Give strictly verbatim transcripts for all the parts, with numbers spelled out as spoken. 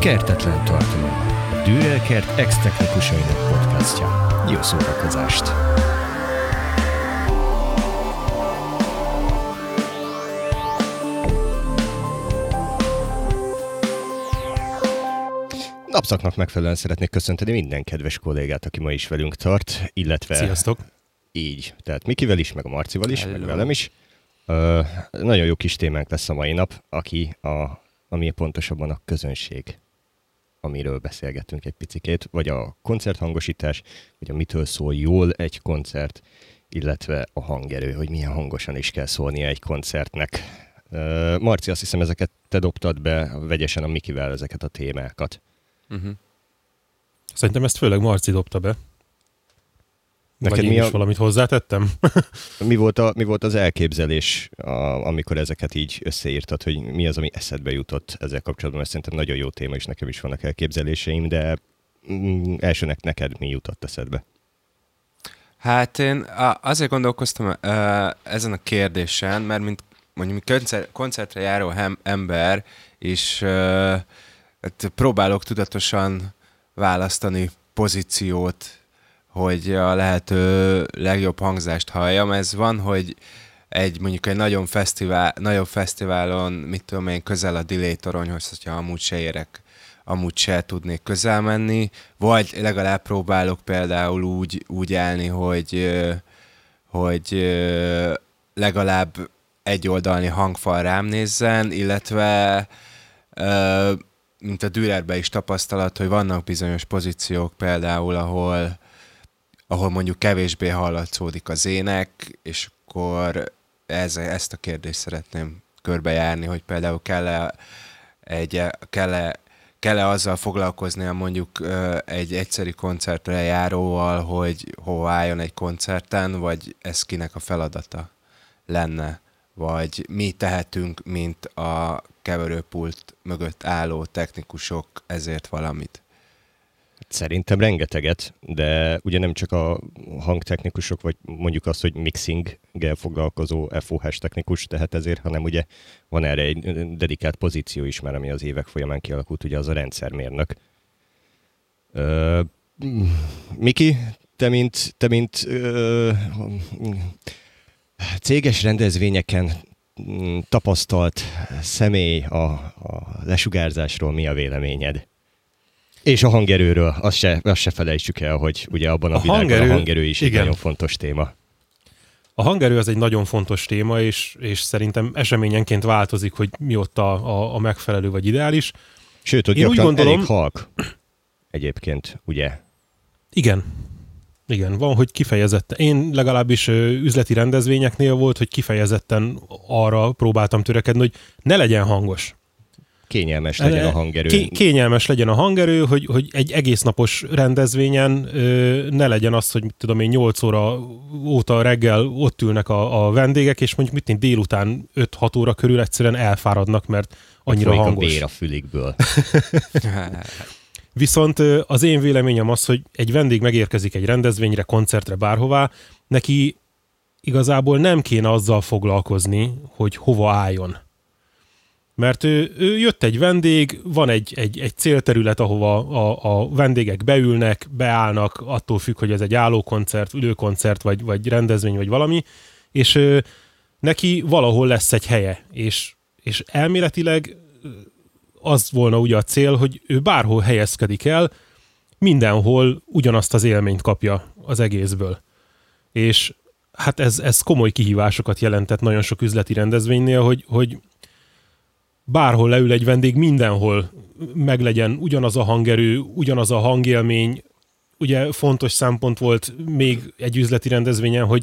Kertetlen tartalom. Dürer-Kert ex-technikusainak podcastja. Jó szórakozást! Napszaknak megfelelően szeretnék köszönteni minden kedves kollégát, aki ma is velünk tart, illetve... Sziasztok! Így, tehát Mikivel is, meg a Marcival is, hello, meg velem is. Uh, nagyon jó kis témánk lesz a mai nap, aki a... ami pontosabban a közönség, amiről beszélgetünk egy picikét, vagy a koncerthangosítás, vagy a mitől szól jól egy koncert, illetve a hangerő, hogy milyen hangosan is kell szólnia egy koncertnek. Uh, Marci, azt hiszem, ezeket te dobtad be vegyesen a Mikivel ezeket a témákat. Uh-huh. Szerintem ezt főleg Marci dobta be. Neked vagy mi a... valamit hozzátettem? mi, volt a, mi volt az elképzelés, a, amikor ezeket így összeírtad, hogy mi az, ami eszedbe jutott ezzel kapcsolatban? Ez szerintem nagyon jó téma, és nekem is vannak elképzeléseim, de mm, elsőnek neked mi jutott eszedbe? Hát én azért gondolkoztam uh, ezen a kérdésen, mert mint mondjuk koncert, koncertre járó hem, ember, és uh, hát próbálok tudatosan választani pozíciót, hogy a lehető legjobb hangzást halljam. Ez van, hogy egy mondjuk egy nagyon fesztivál, nagyobb fesztiválon, mit tudom én, közel a delay toronyhoz, hogyha amúgy se érek, amúgy se tudnék közel menni, vagy legalább próbálok például úgy, úgy állni, hogy, hogy legalább egy oldalni hangfal rám nézzen, illetve mint a Dürerbe is tapasztalat, hogy vannak bizonyos pozíciók például, ahol ahol mondjuk kevésbé hallatszódik az ének, és akkor ez, ezt a kérdést szeretném körbejárni, hogy például kell-e, egy, kell-e, kell-e azzal foglalkoznia mondjuk egy egyszerű koncertre járóval, hogy hova álljon egy koncerten, vagy ez kinek a feladata lenne, vagy mi tehetünk, mint a keverőpult mögött álló technikusok ezért valamit. Szerintem rengeteget, de ugye nem csak a hangtechnikusok, vagy mondjuk azt, hogy mixinggel foglalkozó ef o hás technikus tehet ezért, hanem ugye van erre egy dedikált pozíció is már, ami az évek folyamán kialakult, ugye az a rendszermérnök. Ö, Miki, te mint, te mint ö, céges rendezvényeken tapasztalt személy a, a lesugárzásról mi a véleményed? És a hangerőről, azt se, azt se felejtsük el, hogy ugye abban a, a világban hangerő, a hangerő is igen. Egy nagyon fontos téma. A hangerő az egy nagyon fontos téma, és, és szerintem eseményenként változik, hogy mi ott a, a, a megfelelő vagy ideális. Sőt, hogy gyakran gondolom, elég halk egyébként, ugye? Igen. Igen, van, hogy kifejezetten. Én legalábbis üzleti rendezvényeknél volt, hogy kifejezetten arra próbáltam törekedni, hogy ne legyen hangos. Kényelmes legyen a hangerő. Kényelmes legyen a hangerő, hogy, hogy egy egésznapos rendezvényen ö, ne legyen az, hogy tudom én nyolc óra óta reggel ott ülnek a, a vendégek, és mondjuk mit délután öt-hat óra körül egyszerűen elfáradnak, mert annyira hangos. Folyik a vér a fülikből. Viszont az én véleményem az, hogy egy vendég megérkezik egy rendezvényre, koncertre, bárhová, neki igazából nem kéne azzal foglalkozni, hogy hova álljon. Mert ő, ő jött egy vendég, van egy, egy, egy célterület, ahova a, a vendégek beülnek, beállnak, attól függ, hogy ez egy állókoncert, ülőkoncert, vagy, vagy rendezvény, vagy valami, és ő, neki valahol lesz egy helye. És, és elméletileg az volna ugye a cél, hogy ő bárhol helyezkedik el, mindenhol ugyanazt az élményt kapja az egészből. És hát ez, ez komoly kihívásokat jelentett nagyon sok üzleti rendezvénynél, hogy, hogy bárhol leül egy vendég, mindenhol meglegyen ugyanaz a hangerő, ugyanaz a hangélmény. Ugye fontos szempont volt még egy üzleti rendezvényen, hogy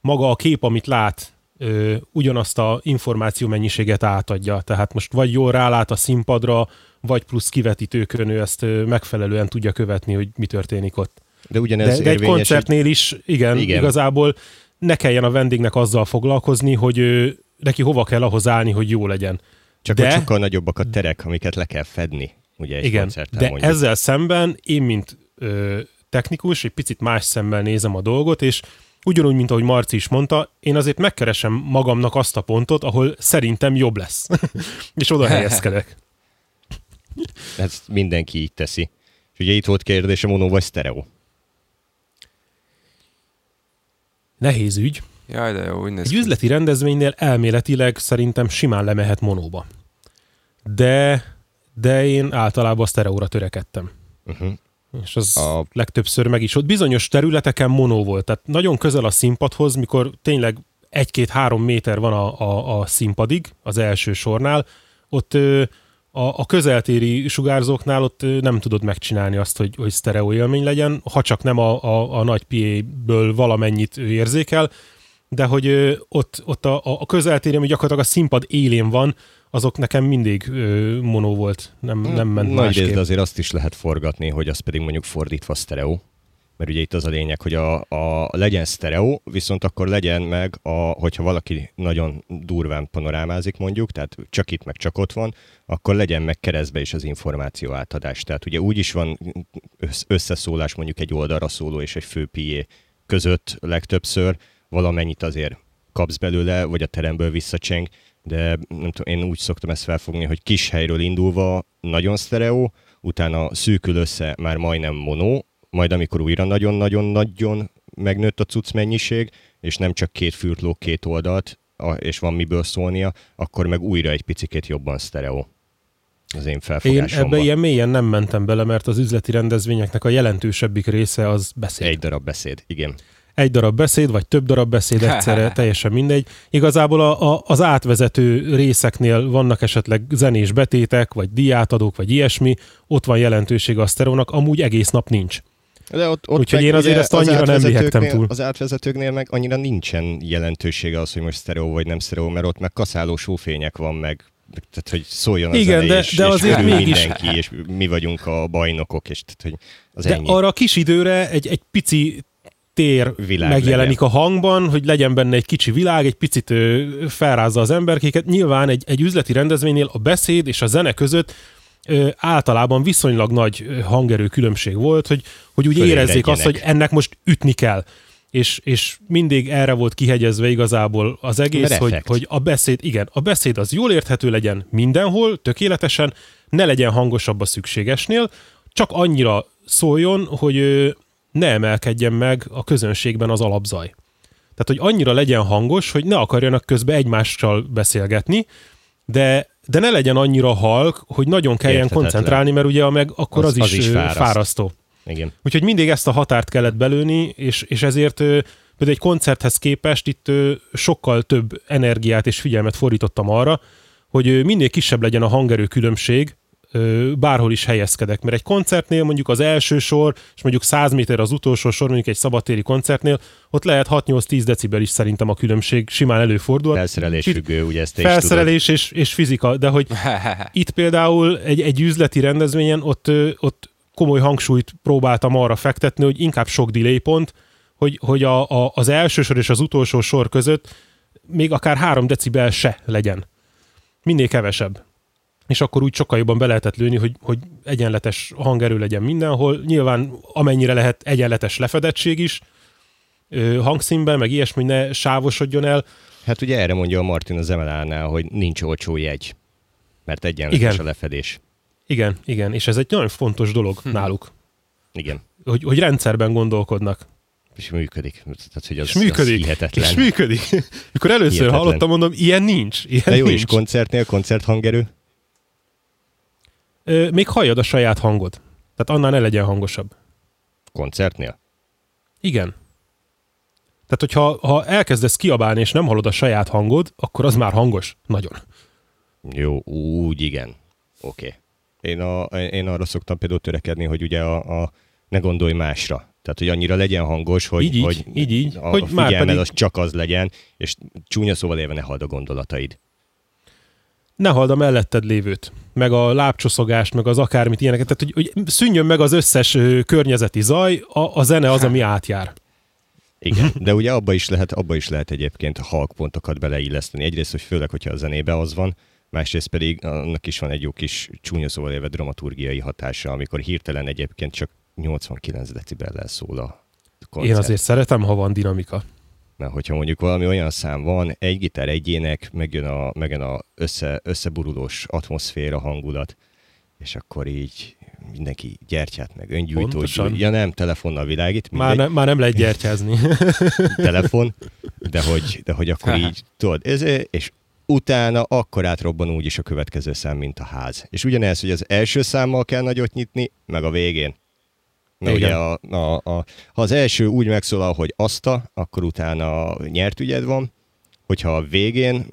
maga a kép, amit lát, ö, ugyanazt a információ mennyiséget átadja. Tehát most vagy jól rálát a színpadra, vagy plusz kivetítőkön ő ezt ö, megfelelően tudja követni, hogy mi történik ott. De, ugyanez de, de egy koncertnél is, igen, igen, igazából ne kelljen a vendégnek azzal foglalkozni, hogy ö, neki hova kell ahhoz állni, hogy jó legyen. Csak de, sokkal nagyobbak a terek, amiket le kell fedni, ugye egy igen, koncerten de mondjuk. Ezzel szemben én, mint ö, technikus, egy picit más szemmel nézem a dolgot, és ugyanúgy, mint ahogy Marci is mondta, én azért megkeresem magamnak azt a pontot, ahol szerintem jobb lesz. És oda helyezkedek. Ezt mindenki így teszi. És ugye itt volt kérdés, a mono vagy sztereó. Nehéz ügy. Jaj, de jó, egy ki. Üzleti rendezvénynél elméletileg szerintem simán lemehet monóba. De, de én általában a sztereóra törekedtem. Uh-huh. És az a... legtöbbször meg is. Ott bizonyos területeken monó volt. Tehát nagyon közel a színpadhoz, mikor tényleg egy-két-három méter van a, a, a színpadig, az első sornál, ott a, a közeltéri sugárzóknál ott nem tudod megcsinálni azt, hogy, hogy sztereó élmény legyen, ha csak nem a, a, a nagy pé á-ből valamennyit érzékel, de hogy ott, ott a, a közeltéri, ami gyakorlatilag a színpad élén van, azok nekem mindig ö, mono volt, nem, nem ment másképp. Nagy rész, de azért azt is lehet forgatni, hogy az pedig mondjuk fordítva sztereó, mert ugye itt az a lényeg, hogy a, a legyen sztereó, viszont akkor legyen meg, a, hogyha valaki nagyon durván panorámázik mondjuk, tehát csak itt meg csak ott van, akkor legyen meg keresztbe is az információ átadás. Tehát ugye úgy is van összeszólás mondjuk egy oldalra szóló és egy fő pé á között legtöbbször, valamennyit azért kapsz belőle, vagy a teremből visszacseng, de nem tudom, én úgy szoktam ezt felfogni, hogy kis helyről indulva nagyon sztereó, utána szűkül össze már majdnem monó, majd amikor újra nagyon-nagyon-nagyon megnőtt a cucc mennyiség, és nem csak két fürtló, két oldalt, és van miből szólnia, akkor meg újra egy picikét jobban sztereó. Az én felfogásomban. Én ebbe ilyen mélyen nem mentem bele, mert az üzleti rendezvényeknek a jelentősebbik része az beszéd. Egy darab beszéd, igen. Egy darab beszéd, vagy több darab beszéd egyszerre, teljesen mindegy. Igazából a, a, az átvezető részeknél vannak esetleg zenés betétek, vagy díjátadók, vagy ilyesmi, ott van jelentőség a sztereónak, amúgy egész nap nincs. De ott, ott úgyhogy én azért ezt annyira az nem vihettem túl. Az átvezetőknél meg annyira nincsen jelentősége az, hogy most sztereó vagy nem sztereó, mert ott meg kaszáló sófények van meg, tehát hogy szóljon a igen, zene, de, és, de és körül mindenki, és mi vagyunk a bajnokok, és tehát, hogy az de ennyi. Arra a kis időre egy, egy pici tér világ megjelenik legyen a hangban, hogy legyen benne egy kicsi világ, egy picit felrázza az emberkéket. Nyilván egy, egy üzleti rendezvénynél a beszéd és a zene között ö, általában viszonylag nagy hangerő különbség volt, hogy, hogy úgy érezzék azt, hogy ennek most ütni kell. És, és mindig erre volt kihegyezve igazából az egész, hogy, hogy a beszéd, igen, a beszéd az jól érthető legyen mindenhol, tökéletesen, ne legyen hangosabb a szükségesnél, csak annyira szóljon, hogy ö, ne emelkedjen meg a közönségben az alapzaj. Tehát, hogy annyira legyen hangos, hogy ne akarjanak közben egymással beszélgetni, de, de ne legyen annyira halk, hogy nagyon kelljen koncentrálni, mert ugye meg akkor az, az, az is, is fáraszt. fárasztó. Igen. Úgyhogy mindig ezt a határt kellett belőni, és, és ezért például egy koncerthez képest itt sokkal több energiát és figyelmet fordítottam arra, hogy minél kisebb legyen a hangerő különbség, bárhol is helyezkedek, mert egy koncertnél mondjuk az első sor, és mondjuk száz méter az utolsó sor, mondjuk egy szabadtéri koncertnél, ott lehet hat-nyolc-tíz decibel is szerintem a különbség simán előfordul. Felszerelés függő, ugye ezt te is tudod. Felszerelés és, és fizika, de hogy itt például egy, egy üzleti rendezvényen ott, ott komoly hangsúlyt próbáltam arra fektetni, hogy inkább sok delay pont, hogy, hogy a, a, az első sor és az utolsó sor között még akár három decibel se legyen. Minél kevesebb. És akkor úgy sokkal jobban be lehetett lőni, hogy, hogy egyenletes hangerő legyen mindenhol. Nyilván amennyire lehet egyenletes lefedettség is ö, hangszínben, meg ilyesmi, ne sávosodjon el. Hát ugye erre mondja a Martin az emelánál, hogy nincs olcsó jegy, mert egyenletes igen. a lefedés. Igen, igen, és ez egy nagyon fontos dolog hm. náluk. Igen. Hogy, hogy rendszerben gondolkodnak. És működik. Tehát, hogy az, és működik. Az hihetetlen. És működik. Mikor először hihetetlen. hallottam, mondom, ilyen nincs. Ilyen De jó, nincs. És koncertnél koncerthangerő? Még halljad a saját hangod. Tehát annál ne legyen hangosabb. Koncertnél? Igen. Tehát, hogyha ha elkezdesz kiabálni, és nem hallod a saját hangod, akkor az már hangos. Nagyon. Jó, úgy igen. Oké. Okay. Én, én arra szoktam például törekedni, hogy ugye a, a, ne gondolj másra. Tehát, hogy annyira legyen hangos, hogy, így, hogy, így, így, a, hogy a figyelmed már pedig... az csak az legyen, és csúnya szóval élve ne halld a gondolataid. Ne halld a melletted lévőt, meg a lábcsoszogást, meg az akármit ilyeneket. Tehát, hogy, hogy szűnjön meg az összes környezeti zaj, a, a zene az, ami átjár. Igen, de ugye abba is lehet, abba is lehet egyébként halkpontokat beleilleszteni. Egyrészt, hogy főleg, hogyha a zenébe az van, másrészt pedig annak is van egy jó kis csúnya szóval élve dramaturgiai hatása, amikor hirtelen egyébként csak nyolcvankilenc decibellel szól a koncert. Én azért szeretem, ha van dinamika. Mert hogyha mondjuk valami olyan szám van, egy gitár, egy ének, megjön a, megjön a össze, összeburulós atmoszféra, hangulat, és akkor így mindenki gyertyát meg öngyújtós, ja nem, telefonnal világít. Már, ne, már nem lehet gyertyázni. Telefon, de hogy, de hogy akkor így, tudod, ez, és utána akkor átrobban úgyis a következő szám, mint a ház. És ugyanez, hogy az első számmal kell nagyot nyitni, meg a végén. Na, ugye a, a, a, ha az első úgy megszólal, hogy azta, akkor utána nyert ügyed van, hogyha a végén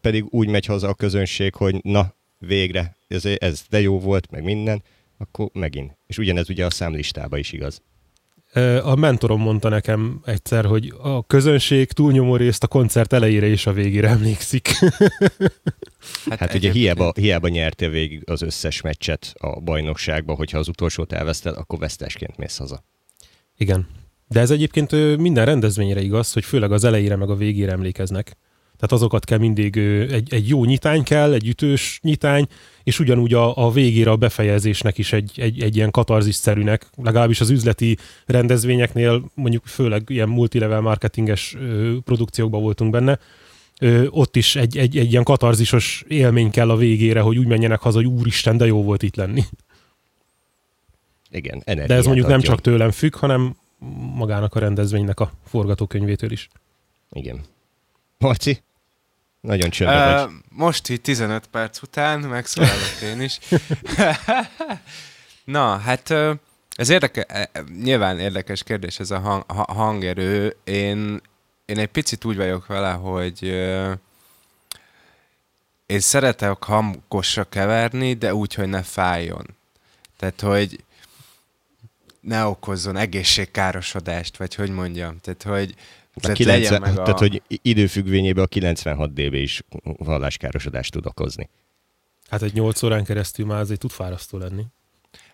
pedig úgy megy haza a közönség, hogy na, végre, ez, ez de jó volt, meg minden, akkor megint. És ugyanez ugye a számlistában is igaz. A mentorom mondta nekem egyszer, hogy a közönség túlnyomó részt a koncert elejére és a végére emlékszik. Hát, hát ugye hiába, hiába nyertél végig az összes meccset a bajnokságba, hogyha az utolsót elveszted, akkor vesztesként mész haza. Igen. De ez egyébként minden rendezvényre igaz, hogy főleg az elejére meg a végére emlékeznek. Tehát azokat kell mindig, egy, egy jó nyitány kell, egy ütős nyitány, és ugyanúgy a, a végére a befejezésnek is egy, egy, egy ilyen katarzisszerűnek, legalábbis az üzleti rendezvényeknél, mondjuk főleg ilyen multilevel marketinges produkciókban voltunk benne, ott is egy, egy, egy ilyen katarzisos élmény kell a végére, hogy úgy menjenek haza, hogy úristen, de jó volt itt lenni. Igen, energiát. De ez mondjuk nem csak tőlem függ, hanem magának a rendezvénynek a forgatókönyvétől is. Igen. Marci? Nagyon csöndben vagy. Uh, most így tizenöt perc után megszólalok én is. Na, hát ez érdeke, nyilván érdekes kérdés ez a hang, ha, hangerő. Én, én egy picit úgy vagyok vele, hogy uh, én szeretek hangosra keverni, de úgy, hogy ne fájjon. Tehát, hogy ne okozzon egészségkárosodást, vagy hogy mondjam. Tehát, hogy Tehát, kilencven, meg a... tehát, hogy időfüggvényében a kilencvenhat decibel is halláskárosodást tud okozni. Hát egy nyolc órán keresztül már azért tud fárasztó lenni.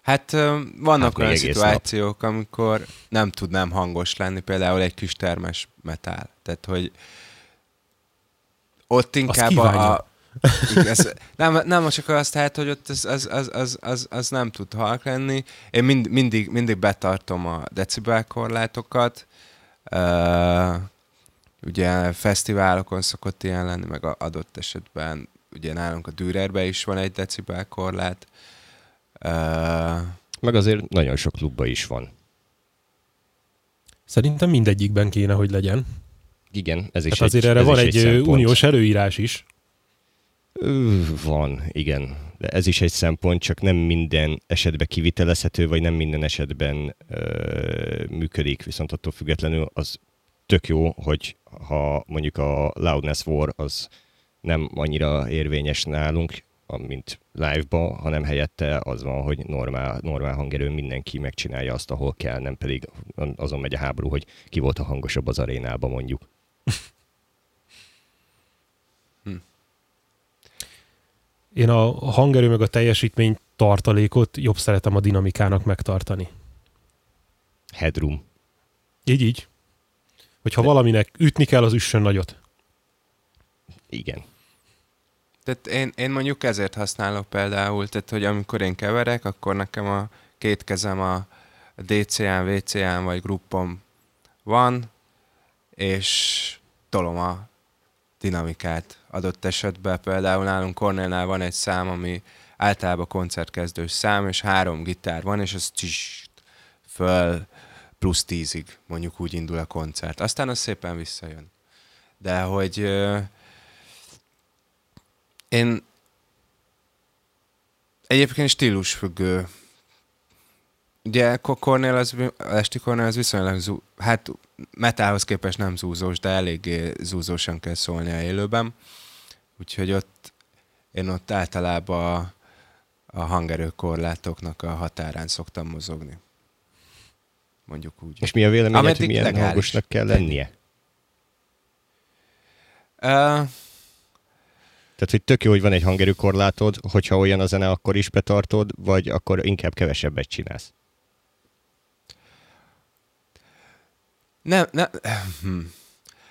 Hát vannak hát olyan szituációk, nap. amikor nem tudnám hangos lenni, például egy kistermes metál. Tehát, hogy ott inkább a... Ez, nem, nem csak az, tehát, hogy ott az, az, az, az, az, az nem tud halk lenni. Én mind, mindig, mindig betartom a decibel korlátokat. Uh, ugye fesztiválokon szokott ilyen lenni, meg adott esetben ugye nálunk a Dürerben is van egy decibel korlát. Uh, meg azért nagyon sok klubban is van. Szerintem mindegyikben kéne, hogy legyen. Igen, ez is hát egy azért erre van egy, egy uniós előírás is. Van, igen. De ez is egy szempont, csak nem minden esetben kivitelezhető, vagy nem minden esetben ö, működik, viszont attól függetlenül az tök jó, hogy ha mondjuk a loudness war az nem annyira érvényes nálunk, mint live-ba, hanem helyette az van, hogy normál, normál hangerőn mindenki megcsinálja azt, ahol kell, nem pedig azon megy a háború, hogy ki volt a hangosabb az arénában mondjuk. Én a hangerő meg a teljesítmény tartalékot jobb szeretem a dinamikának megtartani. Headroom. Így, így. Hogyha de... valaminek ütni kell, az üssön nagyot. Igen. Tehát én, én mondjuk ezért használok például, tehát hogy amikor én keverek, akkor nekem a két kezem a dé cé-n, vé cé-n vagy gruppom van, és tolom a dinamikát. Adott esetben például nálunk Kornélnál van egy szám, ami általában koncertkezdős szám, és három gitár van, és az csist, föl plusz tízig mondjuk úgy indul a koncert. Aztán az szépen visszajön. De hogy euh, én egyébként stílusfüggő. Ugye Kornél az, esti Kornél az viszonylag zú, hát metálhoz képest nem zúzós, de eléggé zúzósan kell szólni a élőben. Úgyhogy ott én ott általában a, a hangerőkorlátoknak a határán szoktam mozogni. Mondjuk úgy. És mi a véleményed, hogy milyen hangosnak kell lennie? Uh, Tehát, hogy tök jó, hogy van egy hangerőkorlátod, hogyha olyan a zene, akkor is betartod, vagy akkor inkább kevesebbet csinálsz? Nem, nem.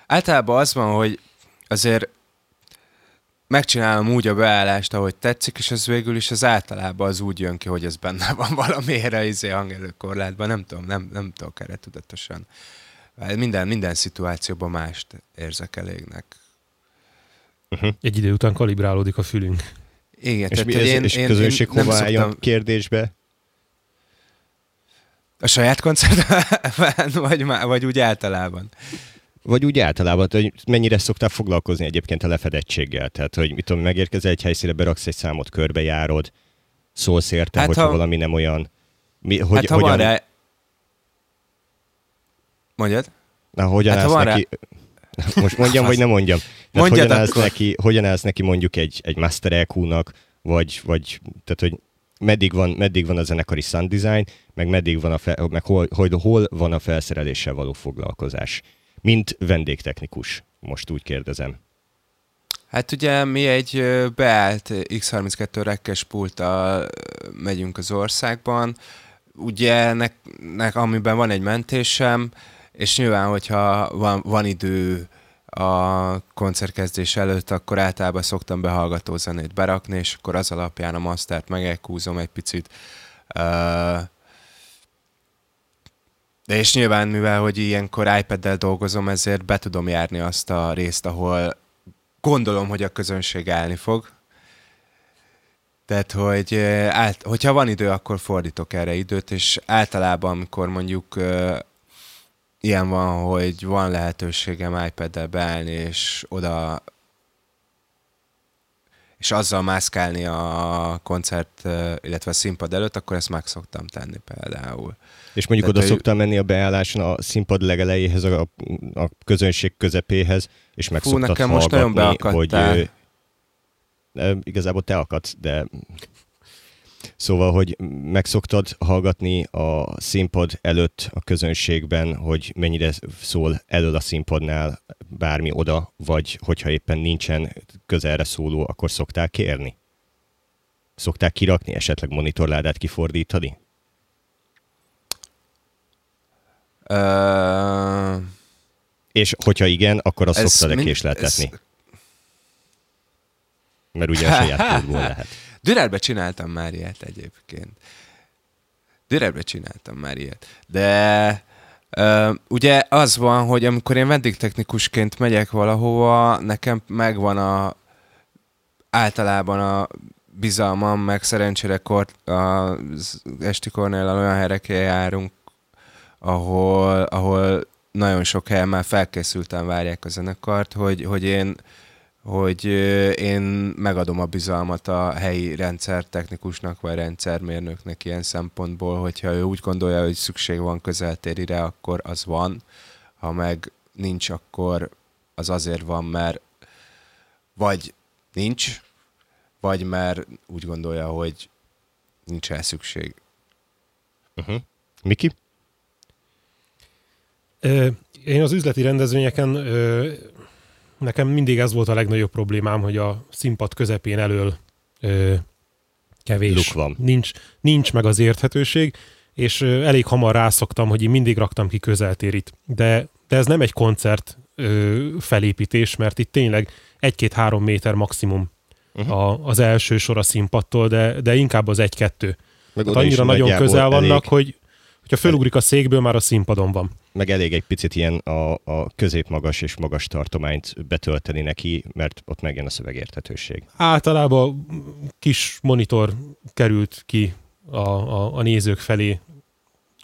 Általában az van, hogy azért megcsinálom úgy a beállást, ahogy tetszik, és az végül is az általában az úgy jön ki, hogy ez benne van valamire izé hangerőkorlátban, nem tudom, nem, nem tudok erre tudatosan. Minden, minden szituációban mást érzek elégnek. Uh-huh. Egy idő után kalibrálódik a fülünk. Igen, és, tehát, ez, én, és én, közönség én hova álljon kérdésbe? A saját koncertben, vagy, vagy úgy általában? Vagy úgy általában, hogy mennyire szoktál foglalkozni egyébként a lefedettséggel? Tehát, hogy mit tudom, megérkezel egy helyszínre, beraksz egy számot, körbejárod, szólsz érte, hát hogyha ha... valami nem olyan... Mi, hogy, hát ha hogyan... van rá... Mondjad? Na, hogyan hát, állsz neki... Rá... Most mondjam, vagy nem mondjam? Tehát, hogyan, állsz neki, hogyan állsz neki mondjuk egy, egy Master é kú-nak, vagy, vagy... Tehát, hogy meddig van, meddig van a zenekari sound design, meg, meddig van a fel, meg hol, hol, hol van a felszereléssel való foglalkozás? Mint vendégtechnikus, most úgy kérdezem. Hát ugye mi egy beállt iksz harminckettő rekkes pulttal megyünk az országban. Ugye nek, nek, amiben van egy mentésem, és nyilván, hogyha van, van idő a koncertkezdés előtt, akkor általában szoktam behallgató zenét berakni, és akkor az alapján a mastert megekúzom egy picit. Uh, De és nyilván, mivel hogy ilyenkor iPaddel dolgozom, ezért be tudom járni azt a részt, ahol gondolom, hogy a közönség állni fog. Tehát, hogy át, hogyha van idő, akkor fordítok erre időt, és általában, amikor mondjuk uh, ilyen van, hogy van lehetőségem iPaddel beállni, és oda és azzal mászkálni a koncert, illetve a színpad előtt, akkor ezt meg szoktam tenni például. És mondjuk tehát oda ő... szoktam menni a beálláson a színpad legelejéhez, a, a közönség közepéhez, és meg Fú, nekem most nagyon beakadtál. Hogy, ö, igazából te akadsz, de... Szóval, hogy megszoktad hallgatni a színpad előtt a közönségben, hogy mennyire szól elől a színpadnál bármi oda, vagy hogyha éppen nincsen közelre szóló, akkor szoktál kérni? Szoktál kirakni, esetleg monitorládát kifordítani? Uh, És hogyha igen, akkor azt szoktad-e késleltetni? Ez... Mert ugye a saját pultból lehet. Dürerbe csináltam már ilyet egyébként. Dürerbe csináltam már ilyet. De ö, ugye az van, hogy amikor én vendégtechnikusként megyek valahova, nekem megvan a általában a bizalmam, meg szerencsére kort, az esti Kornéllal olyan helyekre járunk, ahol, ahol nagyon sok helyen már felkészültem várják a zenekart, hogy, hogy én hogy én megadom a bizalmat a helyi rendszertechnikusnak, vagy rendszermérnöknek ilyen szempontból, hogyha ő úgy gondolja, hogy szükség van közeltérire, akkor az van. Ha meg nincs, akkor az azért van, mert vagy nincs, vagy mert úgy gondolja, hogy nincs rá szükség. Uh-huh. Miki? Ö, én az üzleti rendezvényeken... Ö... Nekem mindig ez volt a legnagyobb problémám, hogy a színpad közepén elől ö, kevés. Luk van. Nincs, nincs meg az érthetőség, és ö, elég hamar rászoktam, hogy én mindig raktam ki közeltérit. De, de ez nem egy koncert ö, felépítés, mert itt tényleg egy-két-három méter maximum uh-huh. a, az első sor a színpadtól, de, de inkább az egy-kettő. Hát annyira nagyon közel vannak, elég... hogy... Hogyha fölugrik a székből, már a színpadon van. Meg elég egy picit ilyen a, a középmagas és magas tartományt betölteni neki, mert ott megjön a szövegérthetőség. Általában kis monitor került ki a, a, a nézők felé.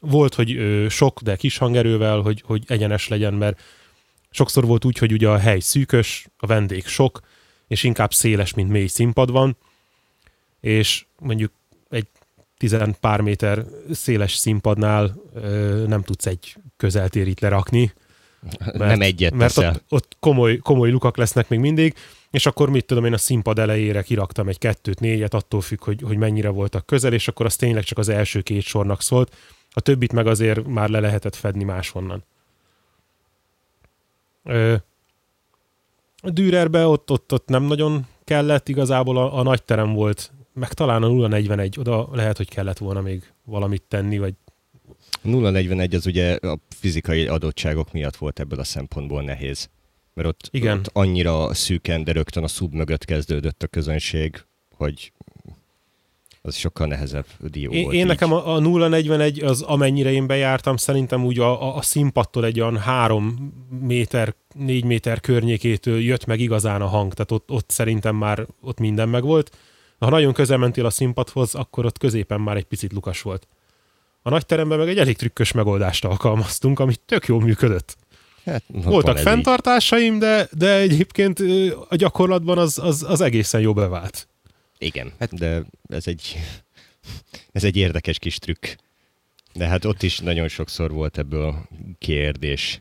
Volt, hogy ö, sok, de kis hangerővel, hogy, hogy egyenes legyen, mert sokszor volt úgy, hogy ugye a hely szűkös, a vendég sok, és inkább széles, mint mély színpad van, és mondjuk egy tizen pár méter széles színpadnál ö, nem tudsz egy közeltérít lerakni. Mert, nem egyet Mert ott, ott komoly, komoly lukak lesznek még mindig, és akkor mit tudom én a színpad elejére kiraktam egy kettőt, négyet, attól függ, hogy, hogy mennyire voltak közel, és akkor az tényleg csak az első két sornak szólt. A többit meg azért már le lehetett fedni máshonnan. Ö, a Dürerbe ott, ott, ott nem nagyon kellett, igazából a, a nagy terem volt, meg talán a nulla negyvenegy, oda lehet, hogy kellett volna még valamit tenni, vagy... nulla negyvenegy az ugye a fizikai adottságok miatt volt ebből a szempontból nehéz. Mert ott, igen. ott annyira szűken, de rögtön a szub mögött kezdődött a közönség, hogy az sokkal nehezebb dió én, volt. Én így. Nekem a, a nulla negyvenegy az, amennyire én bejártam, szerintem úgy a, a, a színpadtól egy olyan három méter, négy méter környékétől jött meg igazán a hang. Tehát ott, ott szerintem már ott minden megvolt. A Ha nagyon közel mentél a színpadhoz, akkor ott középen már egy picit lukas volt. A nagyteremben meg egy elég trükkös megoldást alkalmaztunk, ami tök jól működött. Hát, voltak fenntartásaim, de, de egyébként a gyakorlatban az, az, az egészen jó bevált. Igen, hát de ez egy, ez egy érdekes kis trükk. De hát ott is nagyon sokszor volt ebből kérdés.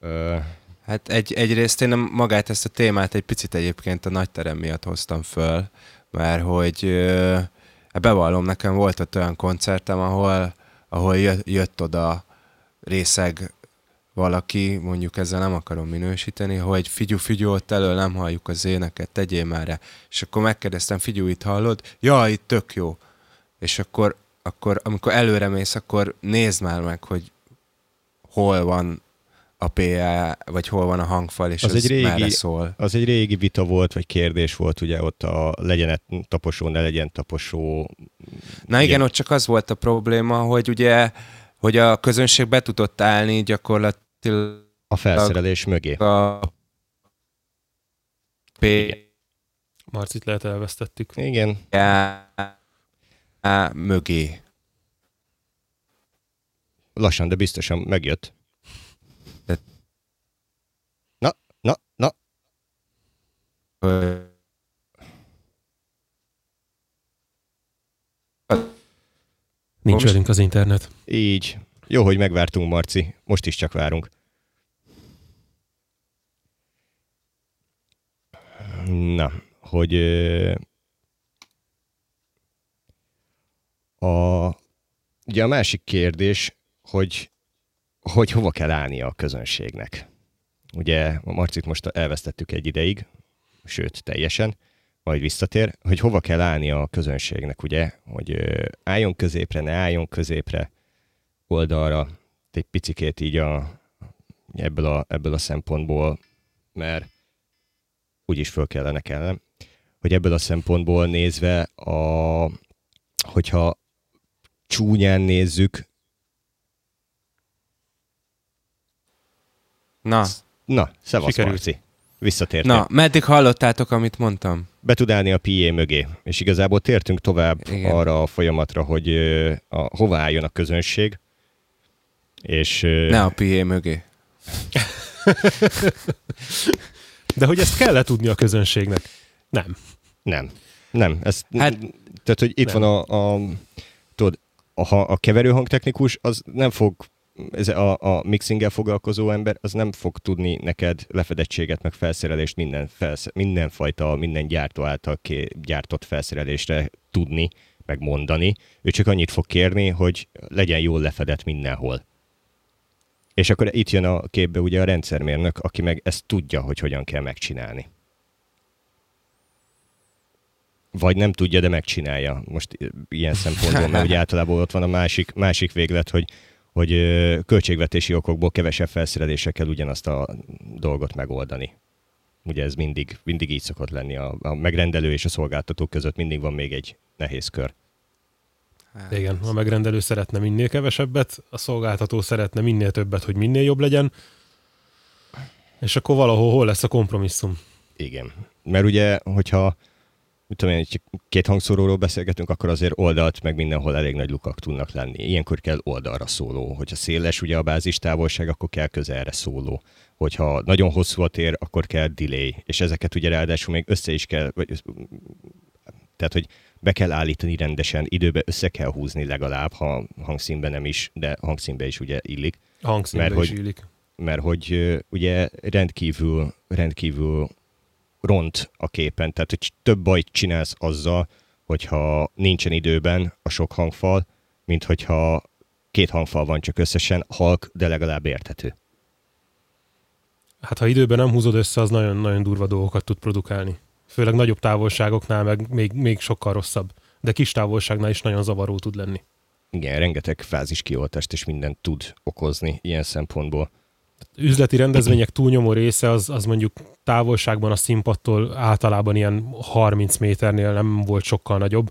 Ö... Hát egy, egyrészt én magát ezt a témát egy picit egyébként a nagyterem miatt hoztam föl, mert hogy ö, bevallom, nekem volt ott olyan koncertem, ahol, ahol jött oda részeg valaki, mondjuk ezzel nem akarom minősíteni, hogy figyú, figyú, ott elől nem halljuk az éneket, tegyél már rá. És akkor megkérdeztem, figyú, itt hallod? Ja, itt tök jó. És akkor, akkor amikor előre mész, akkor nézd már meg, hogy hol van a pé á, vagy hol van a hangfal, és az ez egy régi, merre szól. Az egy régi vita volt, vagy kérdés volt, ugye ott a legyen taposó, ne legyen taposó. Na igen, ott csak az volt a probléma, hogy ugye, hogy a közönség be tudott állni gyakorlatilag a felszerelés mögé. A P... Marcit lehet elvesztettük. Igen. A mögé. Lassan, de biztosan megjött. Na, na, na. Nincs velünk az internet. Így. Jó, hogy megvártunk, Marci. Most is csak várunk. Na, hogy a, ugye a másik kérdés, hogy hogy hova kell állnia a közönségnek. Ugye a Marcit most elvesztettük egy ideig, sőt teljesen, majd visszatér, hogy hova kell állnia a közönségnek, ugye, hogy álljon középre, ne álljon középre, oldalra, egy picikét így a, ebből, a, ebből a szempontból, mert úgyis föl kellene kellene, hogy ebből a szempontból nézve, a, hogyha csúnyán nézzük, Na, Na szevasz Marci, visszatértél. Na, meddig hallottátok, amit mondtam? Be tud állni a pé á mögé, és igazából tértünk tovább Igen. arra a folyamatra, hogy a, a, hova álljon a közönség, és... Ne a pé á mögé. De hogy ezt kell-e tudni a közönségnek? Nem. Nem. Nem. Ez, hát, tehát, hogy itt nem. van a... a tudod, a, a keverőhangtechnikus, az nem fog... Ez a, a mixinggel foglalkozó ember, az nem fog tudni neked lefedettséget, meg felszerelést minden felsz, mindenfajta, minden gyártó által ké, gyártott felszerelésre tudni, meg mondani. Ő csak annyit fog kérni, hogy legyen jól lefedett mindenhol. És akkor itt jön a képbe ugye a rendszermérnök, aki meg ezt tudja, hogy hogyan kell megcsinálni. Vagy nem tudja, de megcsinálja. Most ilyen szempontból, mert ugye általában ott van a másik, másik véglet, hogy hogy költségvetési okokból kevesebb felszereléssel kell ugyanazt a dolgot megoldani. Ugye ez mindig, mindig így szokott lenni. A, a megrendelő és a szolgáltató között mindig van még egy nehéz kör. Igen, a megrendelő szeretne minél kevesebbet, a szolgáltató szeretne minél többet, hogy minél jobb legyen, és akkor valahol hol lesz a kompromisszum. Igen, mert ugye, hogyha mit tudom én, két hangszóróról beszélgetünk, akkor azért oldalt, meg mindenhol elég nagy lukak tudnak lenni. Ilyenkor kell oldalra szóló. Hogyha széles ugye a bázis távolság, akkor kell közelre szóló. Hogyha nagyon hosszú a tér, akkor kell delay. És ezeket ugye ráadásul még össze is kell, vagy, tehát hogy be kell állítani rendesen, időbe össze kell húzni legalább, ha hangszínben nem is, de hangszínbe is ugye illik. Hangszínbe mert, is hogy, illik. Mert hogy ugye rendkívül, rendkívül ront a képen, tehát hogy több bajt csinálsz azzal, hogyha nincsen időben a sok hangfal, mint hogyha két hangfal van csak összesen, halk, de legalább érthető. Hát ha időben nem húzod össze, az nagyon-nagyon durva dolgokat tud produkálni. Főleg nagyobb távolságoknál meg még, még sokkal rosszabb, de kis távolságnál is nagyon zavaró tud lenni. Igen, rengeteg fázis kioltást és mindent tud okozni ilyen szempontból. Üzleti rendezvények túlnyomó része az, az mondjuk távolságban a színpadtól általában ilyen harminc méternél nem volt sokkal nagyobb,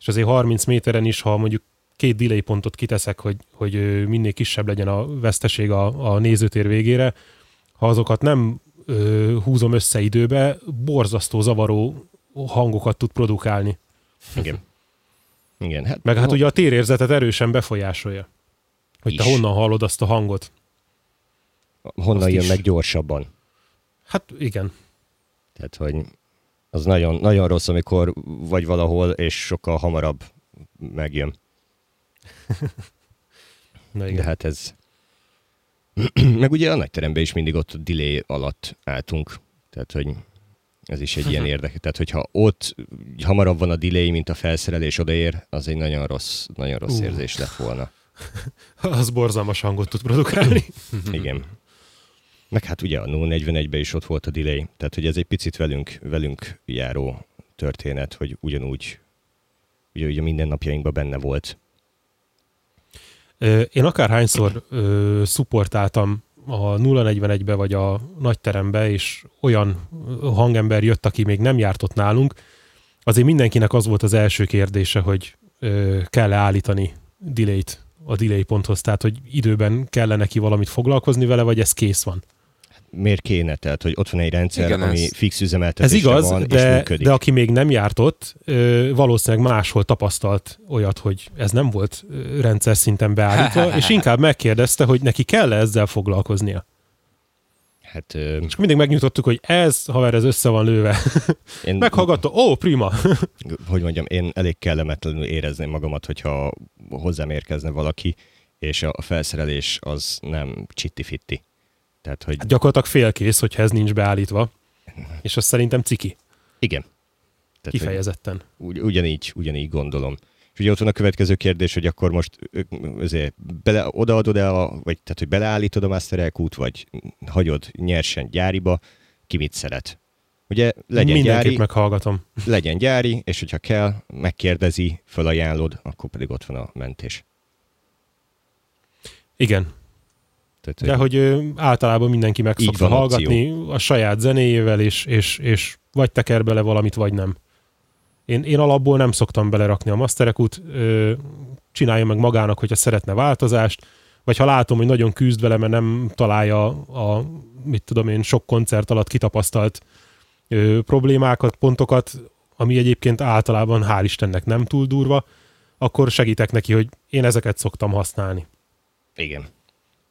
és azért harminc méteren is, ha mondjuk két delay pontot kiteszek, hogy, hogy minél kisebb legyen a veszteség a, a nézőtér végére, ha azokat nem ö, húzom össze időbe, borzasztó zavaró hangokat tud produkálni. Igen. Igen. Hát, meg hát ugye a térérzetet erősen befolyásolja. Hogy is. Te honnan hallod azt a hangot. Honnan azt jön is. Meg gyorsabban. Hát igen. Tehát, hogy az nagyon, nagyon rossz, amikor vagy valahol, és sokkal hamarabb megjön. Na igen. De hát ez... meg ugye a nagyteremben is mindig ott a delay alatt álltunk. Tehát, hogy ez is egy ilyen érdekes. Tehát, hogyha ott hamarabb van a delay, mint a felszerelés odaér, az egy nagyon rossz, nagyon rossz uh. érzés lett volna. Az borzalmas hangot tud produkálni. Igen. Meg hát ugye a nulla negyvenegyben is ott volt a delay. Tehát, hogy ez egy picit velünk, velünk járó történet, hogy ugyanúgy ugye, ugye mindennapjainkban benne volt. Én akárhányszor ö, szupportáltam a nulla negyvenegybe vagy a nagyterembe, és olyan hangember jött, aki még nem járt ott nálunk, azért mindenkinek az volt az első kérdése, hogy ö, kell-e állítani delay-t a delay ponthoz, tehát hogy időben kellene neki valamit foglalkozni vele, vagy ez kész van. Miért kéne? Tehát, hogy ott van egy rendszer, igen, ami ez... fix üzemeltetésre van, ez igaz, de, és működik. De aki még nem járt ott, valószínűleg máshol tapasztalt olyat, hogy ez nem volt rendszer szinten beállítva, és inkább megkérdezte, hogy neki kell ezzel foglalkoznia. Hát, ö... és mindig megnyitottuk, hogy ez, haver, ez össze van lőve. Én... meghallgatta, ó, prima! Hogy mondjam, én elég kellemetlenül érezném magamat, hogyha hozzám érkezne valaki, és a felszerelés az nem csitti-fitti. Tehát, hogy... hát gyakorlatilag félkész, hogyha ez nincs beállítva, és azt szerintem ciki. Igen. Tehát, kifejezetten. Ugy, ugyanígy, ugyanígy gondolom. És ugye ott van a következő kérdés, hogy akkor most azért bele, odaadod el, a, vagy tehát, hogy beleállítod a Master Elkút, vagy hagyod nyersen gyáriba, ki mit szeret. Ugye legyen gyári, meghallgatom. Legyen gyári, és hogyha kell, megkérdezi, felajánlod, akkor pedig ott van a mentés. Igen. Tehát, de hogy ő, általában mindenki meg szokta hallgatni opció. A saját zenéjével, és, és, és vagy teker bele valamit, vagy nem. Én, én alapból nem szoktam belerakni a masterekút, csinálja meg magának, hogyha szeretne változást, vagy ha látom, hogy nagyon küzd vele, mert nem találja a, a mit tudom én, sok koncert alatt kitapasztalt ö, problémákat, pontokat, ami egyébként általában hál' Istennek nem túl durva, akkor segítek neki, hogy én ezeket szoktam használni. Igen.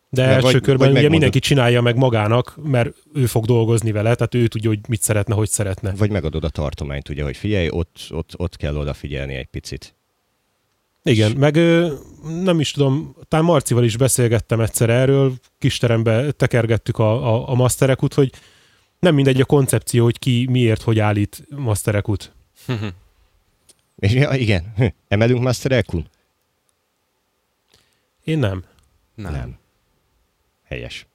De mert első vagy, körben vagy ugye megmondod. Mindenki csinálja meg magának, mert ő fog dolgozni vele, tehát ő tudja, hogy mit szeretne, hogy szeretne. Vagy megadod a tartományt, ugye, hogy figyelj, ott, ott, ott kell odafigyelni egy picit. Igen, és... meg nem is tudom, talán Marcival is beszélgettem egyszer erről, kisterembe tekergettük a, a, a masterekút, hogy nem mindegy a koncepció, hogy ki miért, hogy állít masterekút. Ja, igen, emelünk masterekún? Én nem. Nem. nem. Helyes.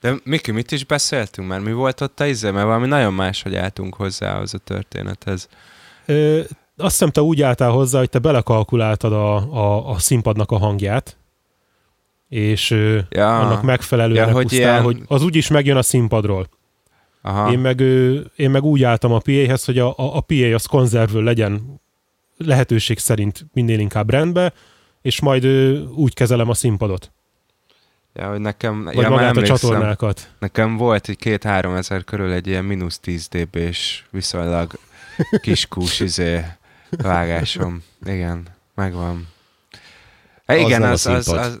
De Miki, mit is beszéltünk már? Mi volt ott a izé? Mert valami nagyon más, hogy álltunk hozzá az a történethez. Ö, azt hiszem, te úgy álltál hozzá, hogy te belekalkuláltad a, a, a színpadnak a hangját, és ja. annak megfelelően ja, hogy, ilyen... hogy az úgyis megjön a színpadról. Aha. Én, meg, én meg úgy álltam a pé á-hez, hogy a, a, a pé á az konzervből legyen lehetőség szerint minél inkább rendbe, és majd úgy kezelem a színpadot. Ja, hogy nekem, vagy ja, magát a csatornákat. Nekem volt egy két-három ezer körül egy ilyen mínusz tíz dB-s viszonylag kiskús izé vágásom. Igen, megvan. Hát, az igen, nem az, az, az,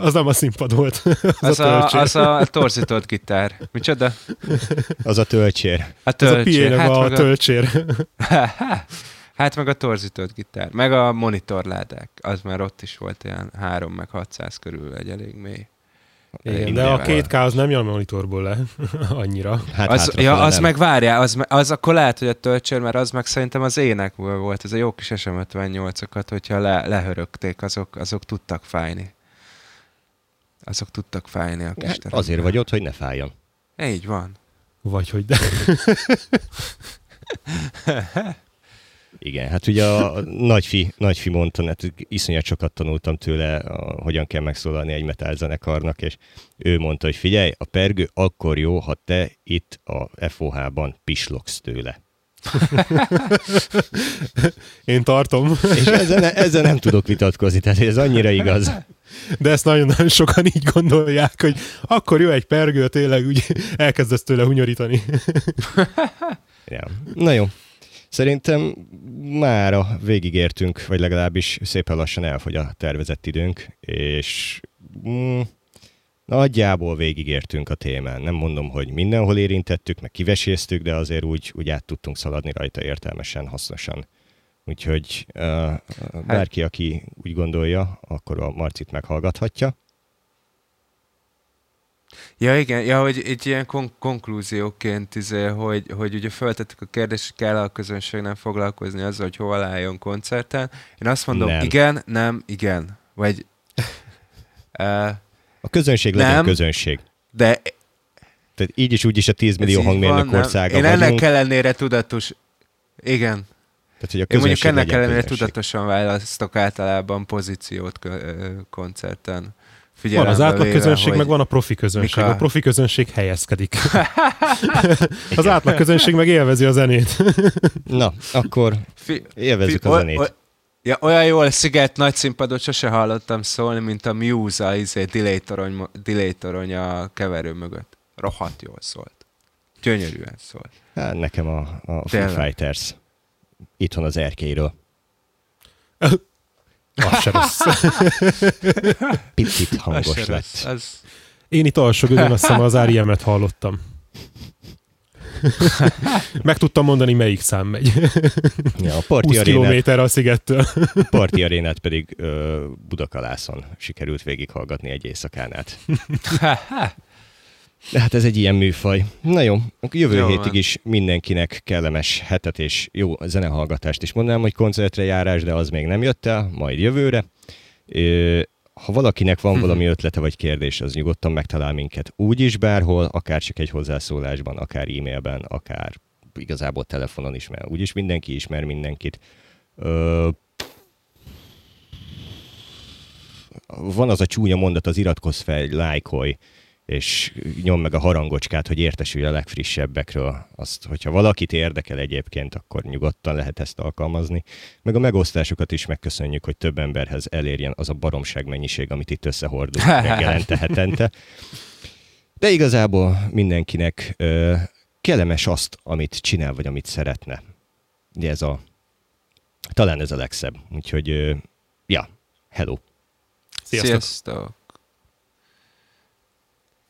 az nem a színpad volt. Az, az, a, a, az a torzított gitár. Micsoda? Az a tölcsér. A tölcsér. Ez a hát a, a tölcsér. Hát meg a torzított gitár. Meg a monitorládák. Az már ott is volt ilyen három meg hatszáz körül egy elég mély. Igen, de a két ká az nem jön monitorból le annyira. Hát az, ja, az meg várjál, az, az akkor lehet, hogy a töltsér, mert az meg szerintem az énekből volt, ez a jó kis es em ötvennyolcokat, hogyha le, lehörögték, azok, azok tudtak fájni. Azok tudtak fájni a kis teremben. Azért vagy ott, hogy ne fájjon. Így van. Vagy hogy de. Igen, hát ugye a nagyfi, nagyfi mondta, hát iszonyat sokat tanultam tőle, a, hogyan kell megszólalni egy metálzenekarnak, és ő mondta, hogy figyelj, a pergő akkor jó, ha te itt a ef o há-ban pislogsz tőle. Én tartom. És ezzel, ne, ezzel nem tudok vitatkozni, tehát ez annyira igaz. De ezt nagyon-nagyon sokan így gondolják, hogy akkor jó egy pergő, tényleg úgy elkezdesz tőle hunyorítani. Ja. Na jó. Szerintem mára végigértünk, vagy legalábbis szépen lassan elfogy a tervezett időnk, és mm, nagyjából végigértünk a témán. Nem mondom, hogy mindenhol érintettük, meg kiveséztük, de azért úgy, úgy át tudtunk szaladni rajta értelmesen, hasznosan. Úgyhogy uh, bárki, aki úgy gondolja, akkor a Marcit meghallgathatja. Ja, igen, ja, hogy egy ilyen kon- konklúzióként, izé, hogy, hogy ugye feltettük a kérdést, hogy kell a közönségnek foglalkozni azzal, hogy hol álljon koncerten. Én azt mondom, nem. igen, nem, igen. Vagy... Uh, a közönség legyen nem, közönség. De... Tehát így is, úgy is a tíz millió hangmérnök országa vagyunk. Én ennek ellenére tudatos... Igen. Tehát, hogy a Én mondjuk ennek ellenére tudatosan választok általában pozíciót koncerten. Van az átlag közönség, meg van a profi közönség. A... a profi közönség helyezkedik. Az átlag közönség meg élvezi a zenét. Na, akkor fi, élvezzük fi, a zenét. O, o, ja, olyan jól Sziget nagy színpadot sose hallottam szólni, mint a Muse, a izé, delay torony, delay torony a keverő mögött. Rohadt jól szólt. Gyönyörűen szólt. Hát, nekem a, a Foo Fighters. Itthon az erkélyről. Az se rossz. Picit hangos az lett. Az... Én itt alsó gödön azt hiszem az ár i em-et hallottam. Meg tudtam mondani, melyik szám megy. Ja, a Parti húsz arénát, kilométer a Szigettől. A Parti Arénát pedig ö, Budakalászon sikerült végighallgatni egy éjszakán át. De hát ez egy ilyen műfaj. Na jó, jövő jó, hétig van. Is mindenkinek kellemes hetet és jó zenehallgatást is. Mondanám, hogy koncertre járás, de az még nem jött el, majd jövőre. Ha valakinek van valami ötlete vagy kérdés, az nyugodtan megtalál minket úgyis bárhol, akár csak egy hozzászólásban, akár e-mailben, akár igazából telefonon is, mert úgyis mindenki ismer mindenkit. Ö... Van az a csúnya mondat, az iratkozz fel, lájkolj, és nyom meg a harangocskát, hogy értesülj a legfrissebbekről. Azt, hogyha valakit érdekel egyébként, akkor nyugodtan lehet ezt alkalmazni. Meg a megosztásokat is megköszönjük, hogy több emberhez elérjen az a baromság mennyiség, amit itt összehordunk reggelente, hetente. De igazából mindenkinek ö, kellemes azt, amit csinál, vagy amit szeretne. De ez a... Talán ez a legszebb. Úgyhogy, ö, ja, hello. Sziasztok! Sziasztok.